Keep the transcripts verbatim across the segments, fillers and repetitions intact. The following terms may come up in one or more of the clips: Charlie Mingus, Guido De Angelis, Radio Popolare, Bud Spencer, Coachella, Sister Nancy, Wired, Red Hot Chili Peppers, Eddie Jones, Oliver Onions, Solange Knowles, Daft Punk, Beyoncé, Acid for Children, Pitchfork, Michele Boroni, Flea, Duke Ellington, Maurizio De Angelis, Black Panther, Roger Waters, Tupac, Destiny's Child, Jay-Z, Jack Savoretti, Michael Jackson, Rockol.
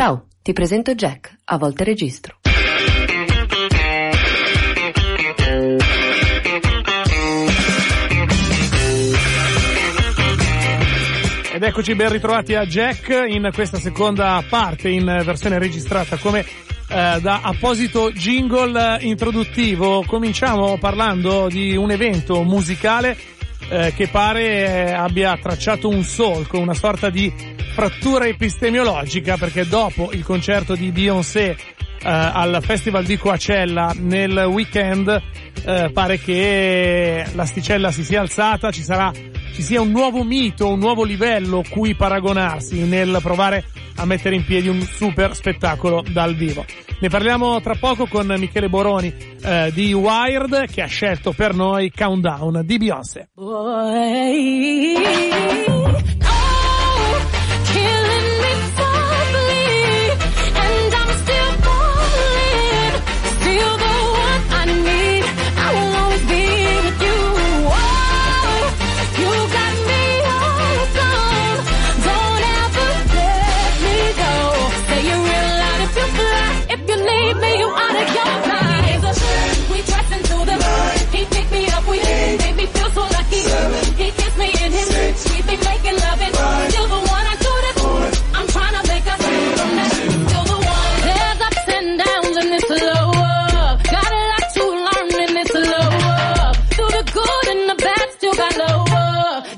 Ciao, ti presento Jack, a volte registro. Ed eccoci ben ritrovati a Jack in questa seconda parte in versione registrata come eh, da apposito jingle introduttivo. Cominciamo parlando di un evento musicale eh, che pare abbia tracciato un solco, una sorta di frattura epistemiologica, perché dopo il concerto di Beyoncé Uh, al Festival di Coachella nel weekend uh, pare che l'asticella si sia alzata, ci sarà ci sia un nuovo mito, un nuovo livello cui paragonarsi nel provare a mettere in piedi un super spettacolo dal vivo. Ne parliamo tra poco con Michele Boroni uh, di Wired, che ha scelto per noi Countdown di Beyoncé.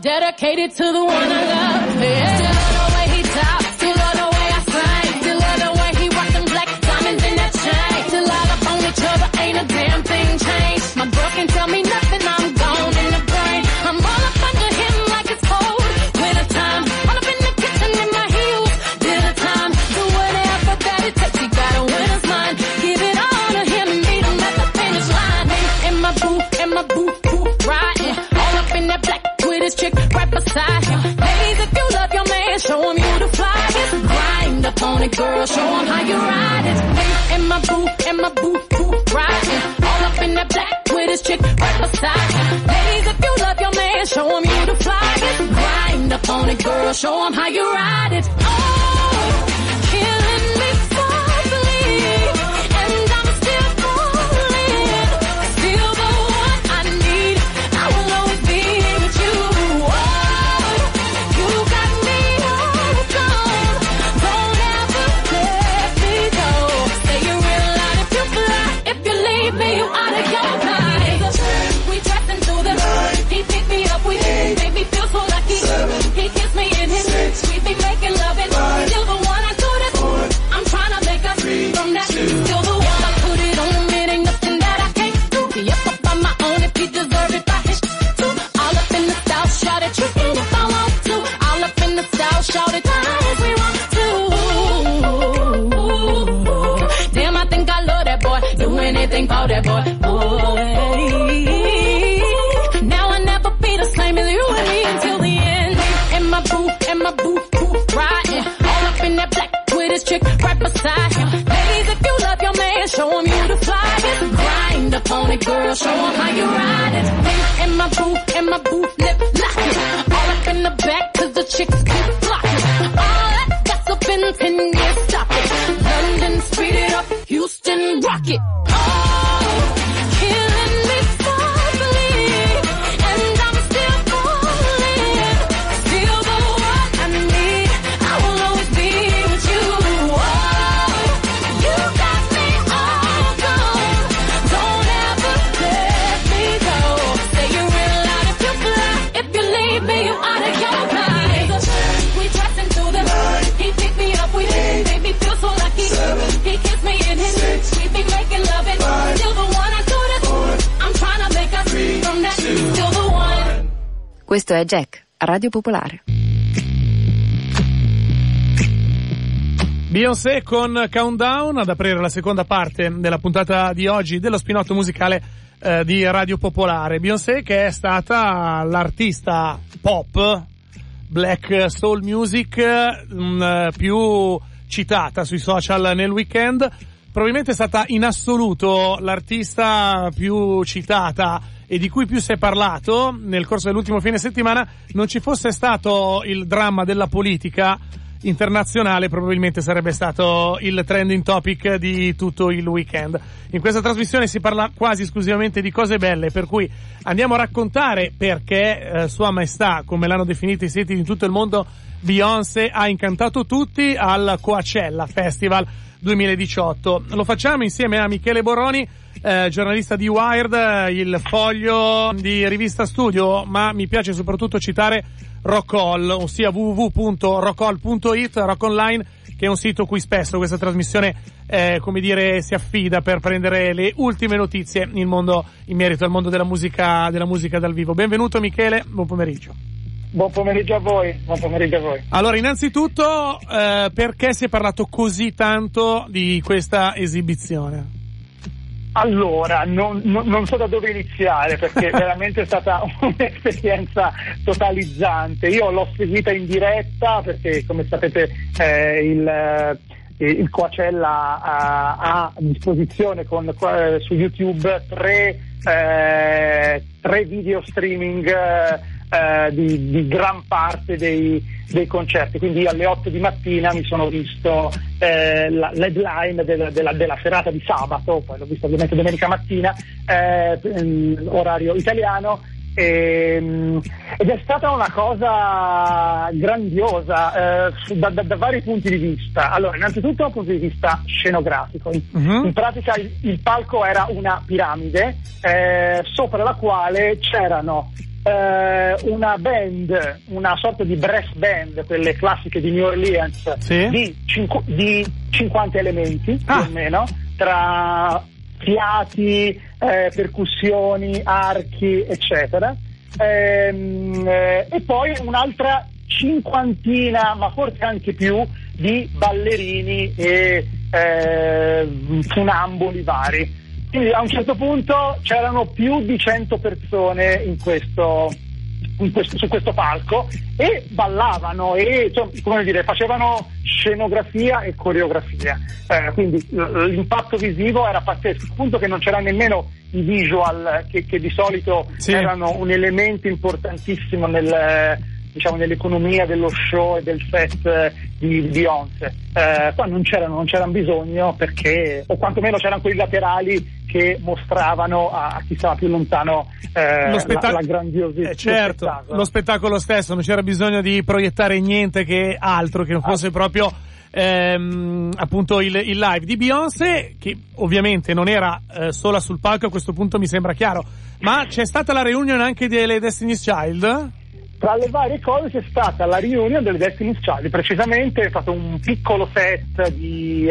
Dedicated to the one I love, yeah. Still love the way he talks, still love the way I sing, still love the way he rocks them black diamonds in that chain. Still all up on each other, ain't a damn thing changed. My girl can tell me nothing, I'm gone in the brain. I'm all up under him like it's cold winter time. All up in the kitchen in my heels, dinner time. Do whatever that it takes, he got a winner's mind. Give it all to him and meet him at the finish line. In my boo, in my boo, boo, riding all up in that black. This chick right beside him. Ladies, if you love your man, show him you the flyest. Grind up on it, girl, show him how you ride it. In my boo, in my boo, boo, riding all up in that black with this chick right beside him. Ladies, if you love your man, show him you the flyest. Grind up on it, girl, show him how you ride it. Oh, killing me softly, and I'm still falling, still the one I need. I will always be. That boy, oh, hey. Now I never be the same as you and me until the end. And my boo, and my boo, boo, riding all up in that black with his chick right beside him. Ladies, if you love your man, show him you the flyest. Grind up on it, girl, show him how you ride it. And my boo, and my boo, lip locking all up in the back 'cause the chicks keep flocking. All that gossip in ten years, stop it. London, speed it up, Houston, rock it. Questo è Jack, Radio Popolare. Beyoncé con Countdown ad aprire la seconda parte della puntata di oggi dello spinotto musicale eh, di Radio Popolare. Beyoncé, che è stata l'artista pop, black soul music mh, più citata sui social nel weekend, probabilmente è stata in assoluto l'artista più citata e di cui più si è parlato nel corso dell'ultimo fine settimana. Non ci fosse stato il dramma della politica internazionale probabilmente sarebbe stato il trending topic di tutto il weekend. In questa trasmissione si parla quasi esclusivamente di cose belle, per cui andiamo a raccontare perché eh, Sua Maestà, come l'hanno definito i siti di tutto il mondo, Beyoncé ha incantato tutti al Coachella Festival duemiladiciotto. Lo facciamo insieme a Michele Boroni, eh, giornalista di Wired, il foglio di Rivista Studio, ma mi piace soprattutto citare Rockol, ossia w w w punto rockol punto i t, Rock Online, che è un sito cui spesso questa trasmissione eh, come dire si affida per prendere le ultime notizie in mondo in merito al mondo della musica della musica dal vivo. Benvenuto Michele, buon pomeriggio. Buon pomeriggio a voi, buon pomeriggio a voi. Allora, innanzitutto, eh, perché si è parlato così tanto di questa esibizione? Allora, non, non, non so da dove iniziare, perché veramente è stata un'esperienza totalizzante. Io l'ho seguita in diretta perché, come sapete, eh, il... il Coachella ha a disposizione con, su YouTube tre, eh, tre video streaming eh, di, di gran parte dei, dei concerti, quindi alle otto di mattina mi sono visto eh, la, l'headline della, della, della serata di sabato, poi l'ho visto ovviamente domenica mattina, eh, orario italiano, ed è stata una cosa grandiosa eh, da, da, da vari punti di vista. Allora, innanzitutto dal punto di vista scenografico, uh-huh. in pratica il, il palco era una piramide eh, sopra la quale c'erano eh, una band, una sorta di brass band, quelle classiche di New Orleans, sì. di, cinqu- di cinquanta elementi ah. più o meno, tra fiati, eh, percussioni, archi, eccetera, ehm, eh, e poi un'altra cinquantina, ma forse anche più, di ballerini e eh, funamboli vari. Quindi a un certo punto c'erano più di cento persone in questo, in questo, su questo palco, e ballavano e, cioè, come dire, facevano scenografia e coreografia, eh, quindi l'impatto visivo era pazzesco, al punto che non c'era nemmeno i visual che, che di solito sì. erano un elemento importantissimo nel, diciamo, nell'economia dello show e del set di Beyoncé. Eh, qua non c'erano, non c'erano bisogno, perché, o quantomeno c'erano quelli laterali che mostravano a, a chi stava più lontano eh, lo spettac- la, la grandiosità. Eh, certo, spettacolo. Lo spettacolo stesso, non c'era bisogno di proiettare niente che altro, che non fosse ah. proprio ehm, appunto il, il live di Beyoncé, che ovviamente non era eh, sola sul palco, a questo punto mi sembra chiaro, ma c'è stata la reunion anche delle Destiny's Child? Tra le varie cose c'è stata la riunione delle Destiny's Child, precisamente è stato un piccolo set di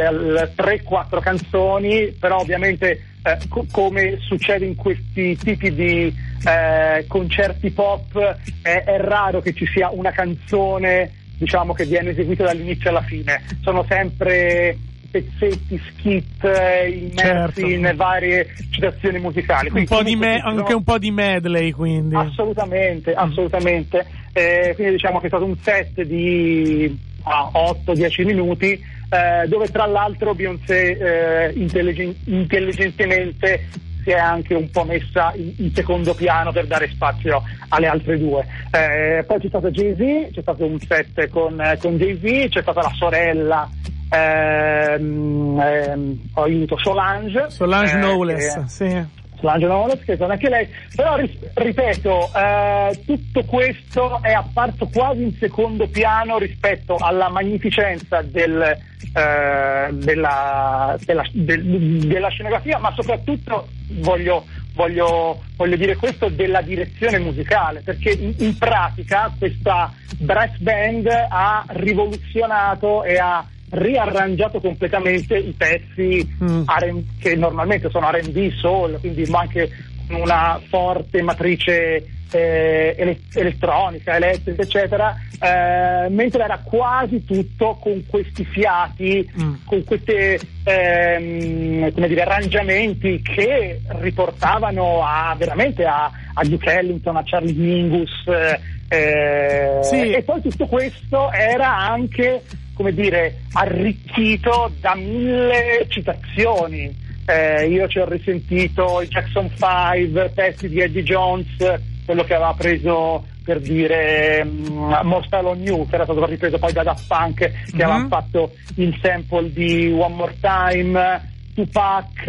tre quattro canzoni, però ovviamente eh, co- come succede in questi tipi di eh, concerti pop eh, è raro che ci sia una canzone, diciamo, che viene eseguita dall'inizio alla fine, sono sempre pezzetti, skit immersi certo. in varie citazioni musicali, quindi un po' di me- sono... anche un po' di medley, quindi assolutamente, assolutamente eh, quindi diciamo che è stato un set di ah, otto dieci minuti eh, dove tra l'altro Beyoncé eh, intelligen- intelligentemente si è anche un po' messa in, in secondo piano per dare spazio alle altre due. Eh, poi c'è stato Jay-Z, c'è stato un set con, eh, con Jay-Z, c'è stata la sorella Ehm, ehm, ho aiuto Solange Solange eh, Knowles eh, sì. Solange Knowles, che sono anche lei, però ripeto eh, tutto questo è apparso quasi in secondo piano rispetto alla magnificenza del, eh, della, della, de, della scenografia, ma soprattutto voglio Voglio, voglio dire questo della direzione musicale, perché in, in pratica questa brass band ha rivoluzionato e ha riarrangiato completamente i pezzi mm. R and B, che normalmente sono R and B, soul, quindi ma anche una forte matrice eh, ele- elettronica, elettrica, eccetera, eh, mentre era quasi tutto con questi fiati, mm. con questi ehm, come dire, arrangiamenti che riportavano a veramente a, a Duke Ellington, a Charlie Mingus, eh, sì. e poi tutto questo era anche, come dire, arricchito da mille citazioni. Eh, io ci ho risentito i Jackson cinque, pezzi di Eddie Jones, quello che aveva preso per dire um, Mortal on You, che era stato ripreso poi da Daft Punk, che mm-hmm. avevano fatto il sample di One More Time, Tupac,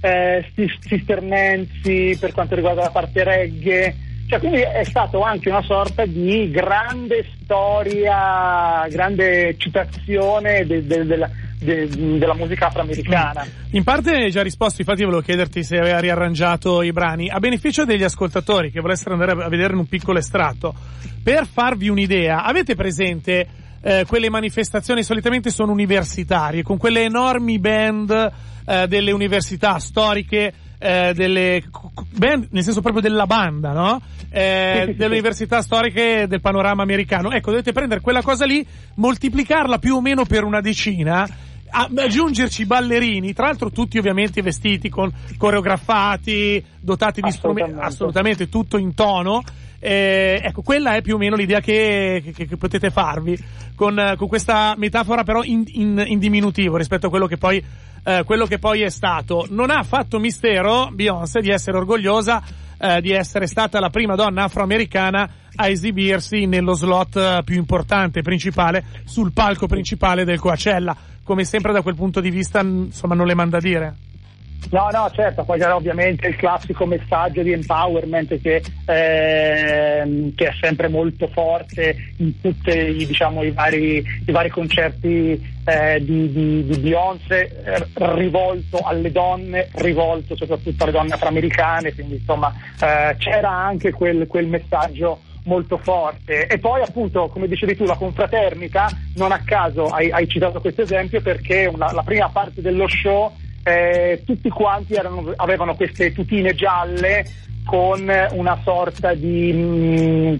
eh, Sister Nancy per quanto riguarda la parte reggae. Cioè, quindi è stato anche una sorta di grande storia, grande citazione de, de, de, de, de, della musica afroamericana. In parte hai già risposto, infatti volevo chiederti se aveva riarrangiato i brani. A beneficio degli ascoltatori che volessero andare a vedere in un piccolo estratto, per farvi un'idea, avete presente eh, quelle manifestazioni solitamente sono universitarie, con quelle enormi band eh, delle università storiche, Eh, delle band, nel senso proprio della banda, no? Eh, delle università storiche del panorama americano. Ecco, dovete prendere quella cosa lì, moltiplicarla più o meno per una decina, aggiungerci ballerini, tra l'altro tutti ovviamente vestiti, con coreografati, dotati di strumenti, assolutamente tutto in tono. Eh, ecco, quella è più o meno l'idea che, che, che potete farvi con, con questa metafora, però in, in, in diminutivo rispetto a quello che poi Eh, quello che poi è stato. Non ha fatto mistero Beyoncé di essere orgogliosa eh, di essere stata la prima donna afroamericana a esibirsi nello slot più importante, principale, sul palco principale del Coachella. Come sempre da quel punto di vista, insomma, non le manda a dire. No, no, certo, poi c'era ovviamente il classico messaggio di empowerment che, eh, che è sempre molto forte in tutti, diciamo, i vari, i vari concerti eh, di, di, di Beyoncé, eh, rivolto alle donne, rivolto soprattutto alle donne afroamericane, quindi insomma eh, c'era anche quel, quel messaggio molto forte. E poi appunto, come dicevi tu, la confraternita, non a caso hai, hai citato questo esempio, perché una, la prima parte dello show Eh, tutti quanti erano, avevano queste tutine gialle con una sorta di mh,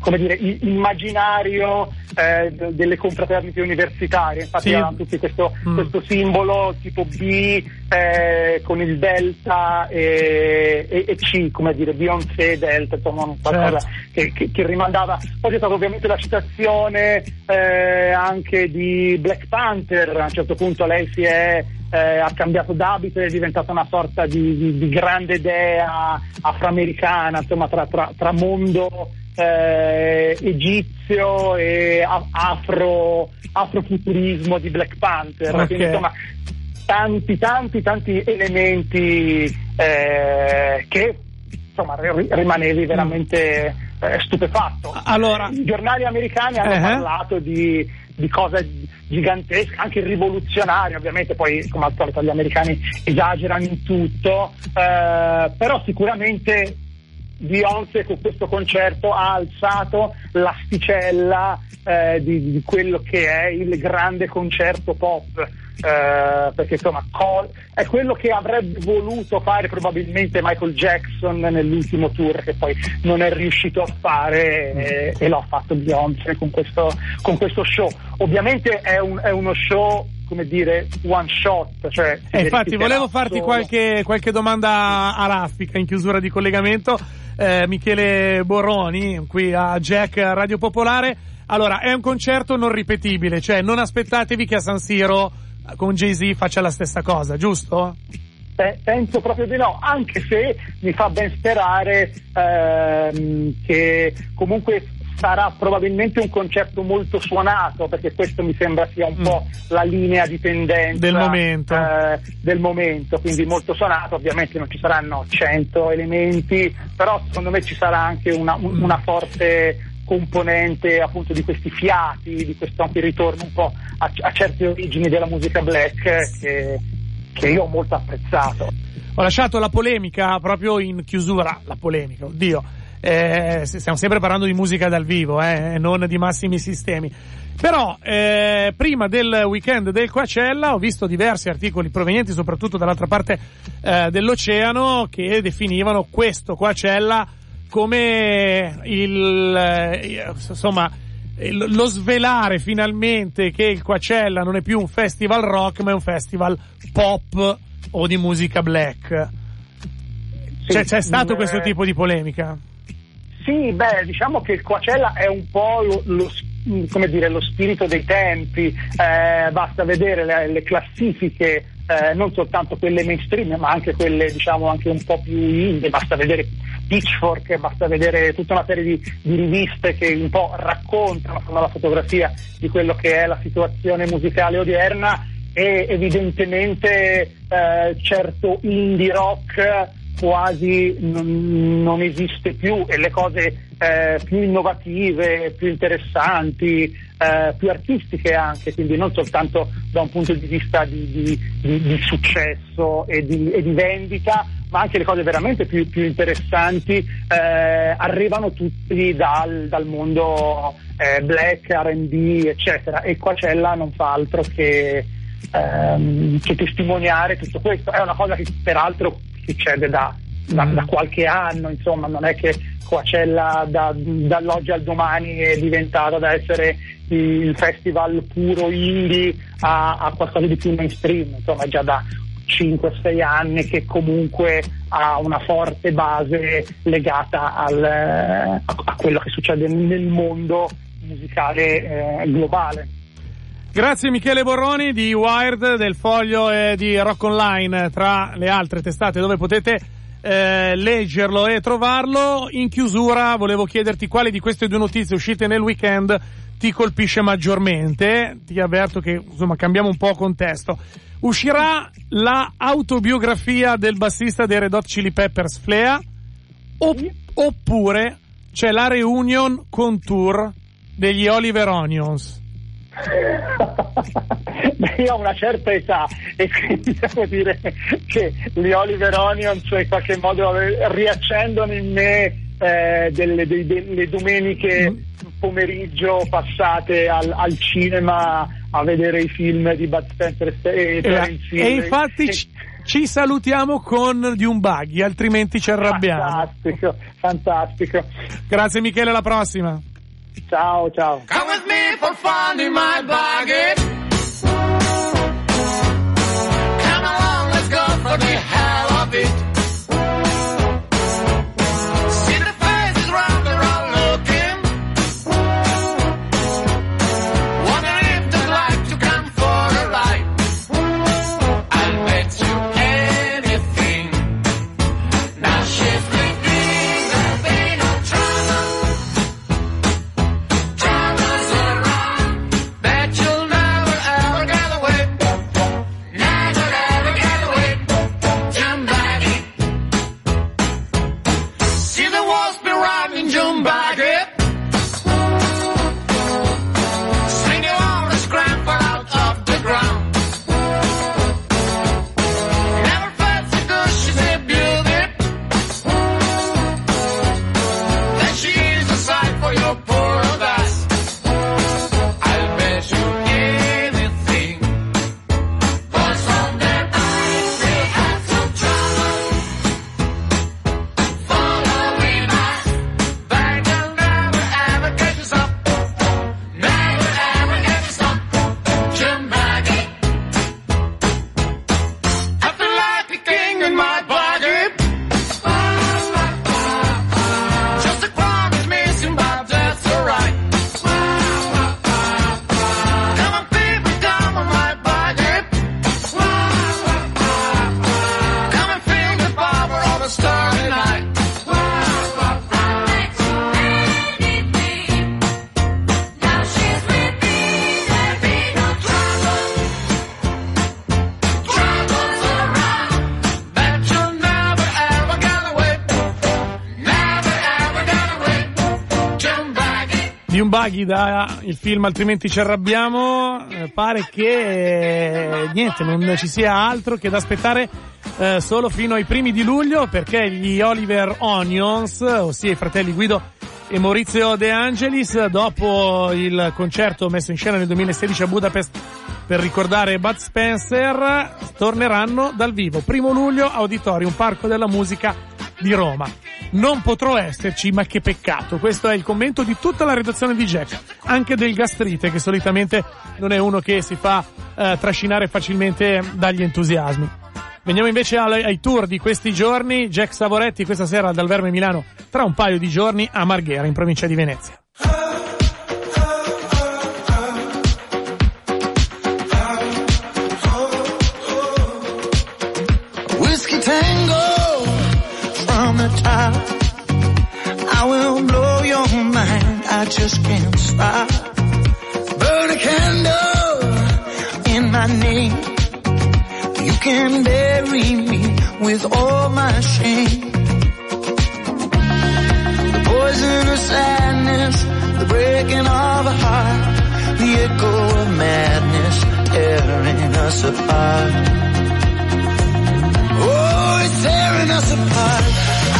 come dire immaginario eh, delle confraternite universitarie, infatti sì. Avevano tutti questo, mm. questo simbolo tipo B eh, con il delta e, e, e C, come dire Beyoncé delta, insomma qualcosa certo. che, che, che rimandava. Poi c'è stata ovviamente la citazione eh, anche di Black Panther. A un certo punto lei si è Eh, ha cambiato d'abito ed è diventata una sorta di, di, di grande dea afroamericana, insomma tra, tra, tra mondo eh, egizio e afro, afrofuturismo di Black Panther. Okay. Quindi, insomma, tanti tanti tanti elementi eh, che insomma rimanevi veramente eh, stupefatto. Allora, i giornali americani hanno uh-huh. parlato di di cosa gigantesca, anche rivoluzionaria, ovviamente poi come al solito gli americani esagerano in tutto, eh, però sicuramente Beyoncé con questo concerto ha alzato l'asticella eh, di, di quello che è il grande concerto pop, eh, perché insomma col- è quello che avrebbe voluto fare probabilmente Michael Jackson nell'ultimo tour, che poi non è riuscito a fare, e, e l'ha fatto Beyoncé con questo, con questo show. Ovviamente è, un, è uno show, come dire, one shot, cioè eh, infatti volevo farti solo qualche qualche domanda a raffica in chiusura di collegamento. eh, Michele Boroni qui a Jack Radio Popolare. Allora, è un concerto non ripetibile, cioè non aspettatevi che a San Siro con Jay-Z faccia la stessa cosa, giusto? Beh, penso proprio di no, anche se mi fa ben sperare ehm, che comunque sarà probabilmente un concerto molto suonato, perché questo mi sembra sia un mm. po' la linea di tendenza del momento. Eh, del momento, quindi molto suonato. Ovviamente non ci saranno cento elementi, però secondo me ci sarà anche una, mm. una forte componente appunto di questi fiati, di questo anche ritorno un po' a, a certe origini della musica black che, che io ho molto apprezzato. Ho lasciato la polemica proprio in chiusura, la polemica, oddio. Eh, stiamo sempre parlando di musica dal vivo, eh, non di massimi sistemi, però eh, prima del weekend del Coachella ho visto diversi articoli provenienti soprattutto dall'altra parte eh, dell'oceano che definivano questo Coachella come il eh, insomma lo svelare finalmente che il Coachella non è più un festival rock ma è un festival pop o di musica black. Cioè, c'è stato questo tipo di polemica? Sì, beh, diciamo che il Coachella è un po' lo, lo, come dire, lo spirito dei tempi. Eh, basta vedere le, le classifiche, eh, non soltanto quelle mainstream, ma anche quelle, diciamo, anche un po' più indie. Basta vedere Pitchfork, basta vedere tutta una serie di, di riviste che un po' raccontano, fanno la fotografia di quello che è la situazione musicale odierna, e evidentemente eh, certo indie rock quasi non, non esiste più, e le cose eh, più innovative, più interessanti, eh, più artistiche anche, quindi non soltanto da un punto di vista di, di, di, di successo e di, e di vendita, ma anche le cose veramente più, più interessanti eh, arrivano tutti dal, dal mondo eh, black, erre e bi, eccetera, e Coachella non fa altro che, ehm, che testimoniare tutto questo. È una cosa che peraltro succede da, da, da qualche anno, insomma, non è che Coachella da, dall'oggi al domani è diventata da essere il festival puro indie a, a qualcosa di più mainstream, insomma, è già da cinque sei anni che comunque ha una forte base legata al, a, a quello che succede nel mondo musicale eh, globale. Grazie Michele Boroni di Wired, del Foglio e di Rock Online, tra le altre testate dove potete eh, leggerlo e trovarlo. In chiusura volevo chiederti quale di queste due notizie uscite nel weekend ti colpisce maggiormente. Ti avverto che, insomma, cambiamo un po' contesto. Uscirà la autobiografia del bassista dei Red Hot Chili Peppers, Flea, opp- oppure c'è la reunion con tour degli Oliver Onions? Io ho una certa età e quindi devo dire che gli Oliver Onions in qualche modo riaccendono in me eh, delle, delle, delle domeniche mm. pomeriggio passate al, al cinema a vedere i film di Bud Spencer e Nancy. E infatti e... ci salutiamo con di un buggy, altrimenti ci arrabbiamo. Fantastico, fantastico. Grazie Michele, alla prossima. Ciao, ciao. Come with me for finding my buggy. Come along, let's go for the hell of it. Baghi da il film altrimenti ci arrabbiamo, eh, pare che eh, niente, non ci sia altro che da aspettare eh, solo fino ai primi di luglio, perché gli Oliver Onions, ossia i fratelli Guido e Maurizio De Angelis, dopo il concerto messo in scena nel duemilasedici a Budapest per ricordare Bud Spencer, torneranno dal vivo primo luglio Auditorium Parco della Musica di Roma. Non potrò esserci, ma che peccato. Questo è il commento di tutta la redazione di Jack, anche del Gastrite, che solitamente non è uno che si fa eh, trascinare facilmente dagli entusiasmi. Veniamo invece ai, ai tour di questi giorni. Jack Savoretti questa sera al Dalverme Milano, tra un paio di giorni a Marghera, in provincia di Venezia. Whiskey Tango. The top just can't stop. Burn a candle in my name. You can bury me with all my shame. The poison of sadness, the breaking of a heart, the echo of madness tearing us apart. Oh, it's tearing us apart.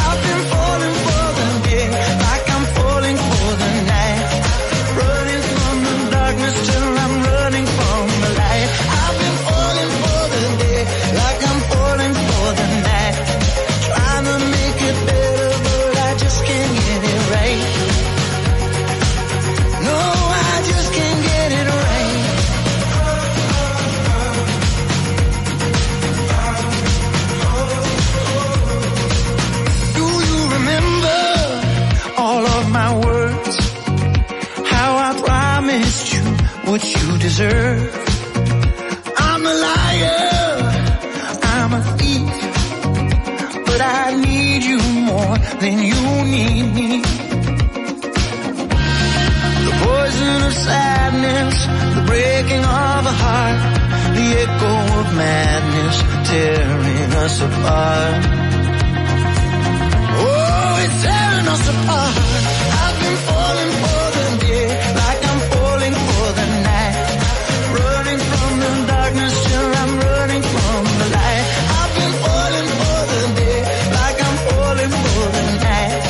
I've been falling for the day, like I'm falling for the night, running from the darkness till I'm running from the light. I've been falling for the day, like I'm falling for the night, trying to make it better, but I just can't get it right. No, I just can't get it right. Do you remember all of my words? How I promised you what you deserve. I'm a liar, I'm a thief, but I need you more than you need me. The poison of sadness, the breaking of a heart, the echo of madness tearing us apart. Oh, it's tearing us apart. I've been falling for the day, like I'm falling for the night, running from the darkness till I'm running from the light. I've been falling for the day, like I'm falling for the night,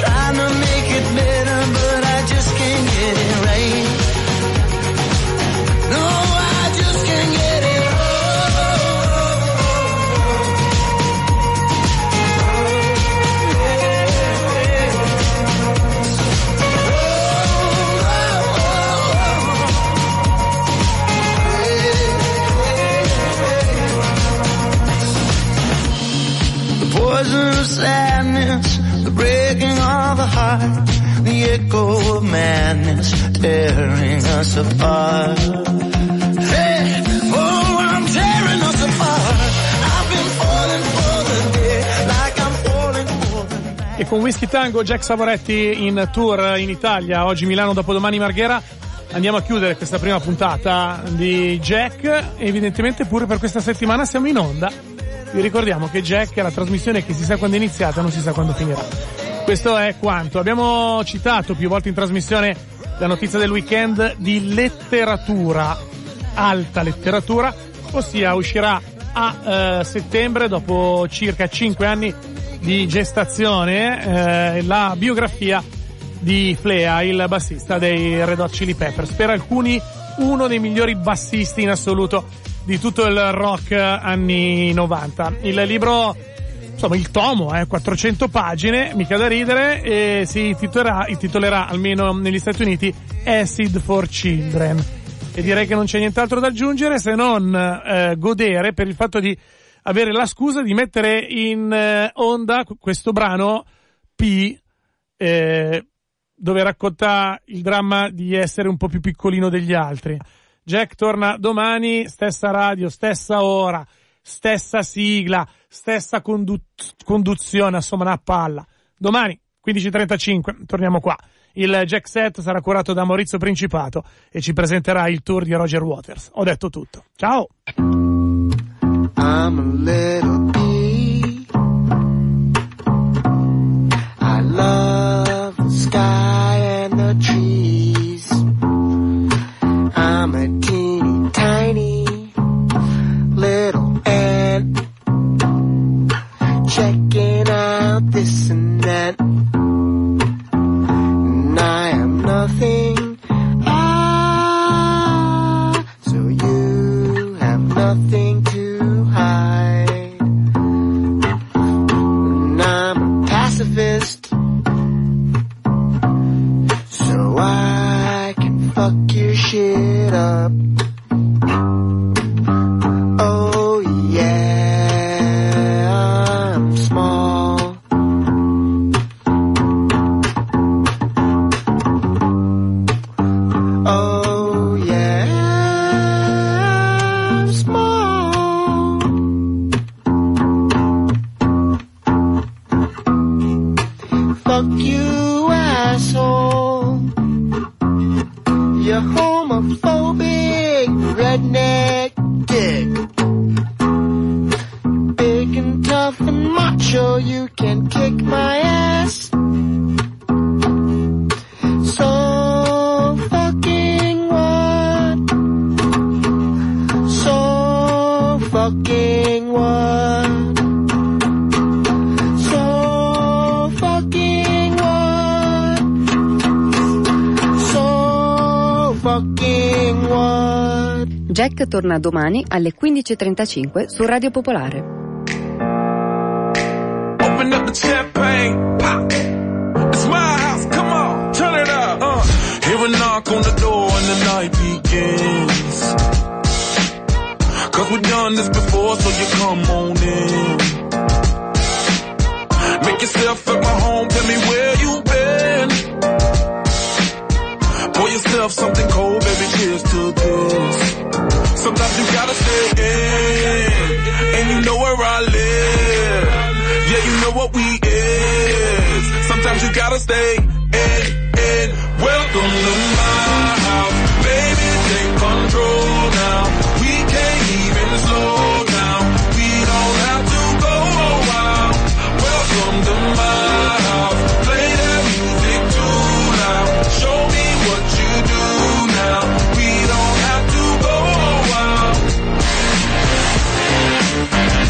trying to make it better, but I just can't get it right. No, I just can't get it poison of sadness, the breaking of a heart, the echo of madness tearing us apart. Hey, oh, I'm tearing us apart. I've been falling for the day, like I'm falling for the night. E con Whisky Tango, Jack Savoretti in tour in Italia, oggi Milano, dopodomani Marghera. Andiamo a chiudere questa prima puntata di Jack, evidentemente pure per questa settimana siamo in onda. Vi ricordiamo che Jack è la trasmissione che si sa quando è iniziata, non si sa quando finirà. Questo è quanto. Abbiamo citato più volte in trasmissione la notizia del weekend di letteratura, alta letteratura, ossia uscirà a eh, settembre, dopo circa cinque anni di gestazione, eh, la biografia di Flea, il bassista dei Red Hot Chili Peppers. Per alcuni uno dei migliori bassisti in assoluto di tutto il rock anni novanta. Il libro, insomma il tomo, eh, quattrocento pagine, mica da ridere, e si intitolerà, intitolerà almeno negli Stati Uniti, Acid for Children. E direi che non c'è nient'altro da aggiungere se non eh, godere per il fatto di avere la scusa di mettere in eh, onda questo brano P, eh, dove racconta il dramma di essere un po' più piccolino degli altri. Jack torna domani, stessa radio, stessa ora, stessa sigla, stessa condu- conduzione, insomma una palla. Domani, quindici e trentacinque, torniamo qua. Il Jack Set sarà curato da Maurizio Principato e ci presenterà il tour di Roger Waters. Ho detto tutto. Ciao! I'm a little bee. I love the sky and the trees. I'm a teeny tiny little ant, checking out this and that, and I am nothing, ah, so you have nothing to hide, and I'm a pacifist, so I can fuck your shit up. Oh yeah, I'm small. Oh yeah, I'm small. fucking what? So fucking what? So fucking what? Jack torna domani alle quindici e trentacinque su Radio Popolare. Open up the champagne, pop. It's my house, come on, turn it up. Uh. Hear a knock on the door and the night begins. Cause we've done this before, so you come on in. Make yourself at my home, tell me where you been. Pour yourself something cold, baby, cheers to this. Sometimes you gotta stay in, and you know where I live. Yeah, you know what we is. Sometimes you gotta stay in, in. Welcome to my house, baby, take control now. Slow down, we don't have to go a while. Welcome to my house. Play that music too loud. Show me what you do now. We don't have to go a while.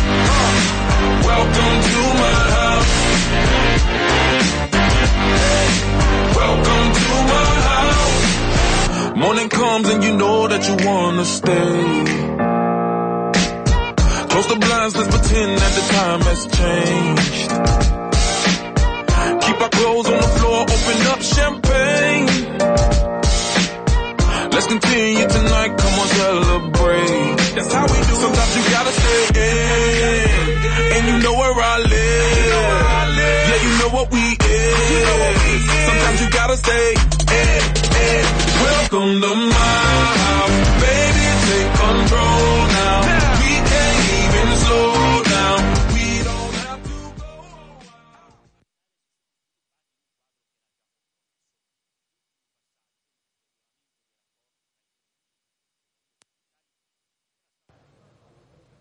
Uh, welcome to my house. Welcome to my house. Morning comes and you know that you wanna stay. Close the blinds, let's pretend that the time has changed. Keep our clothes on the floor, open up champagne. Let's continue tonight, come on, celebrate. That's how we do. Sometimes you gotta stay in, and you know where I live. Yeah, you know what we is. Sometimes you gotta stay in, in. Welcome to my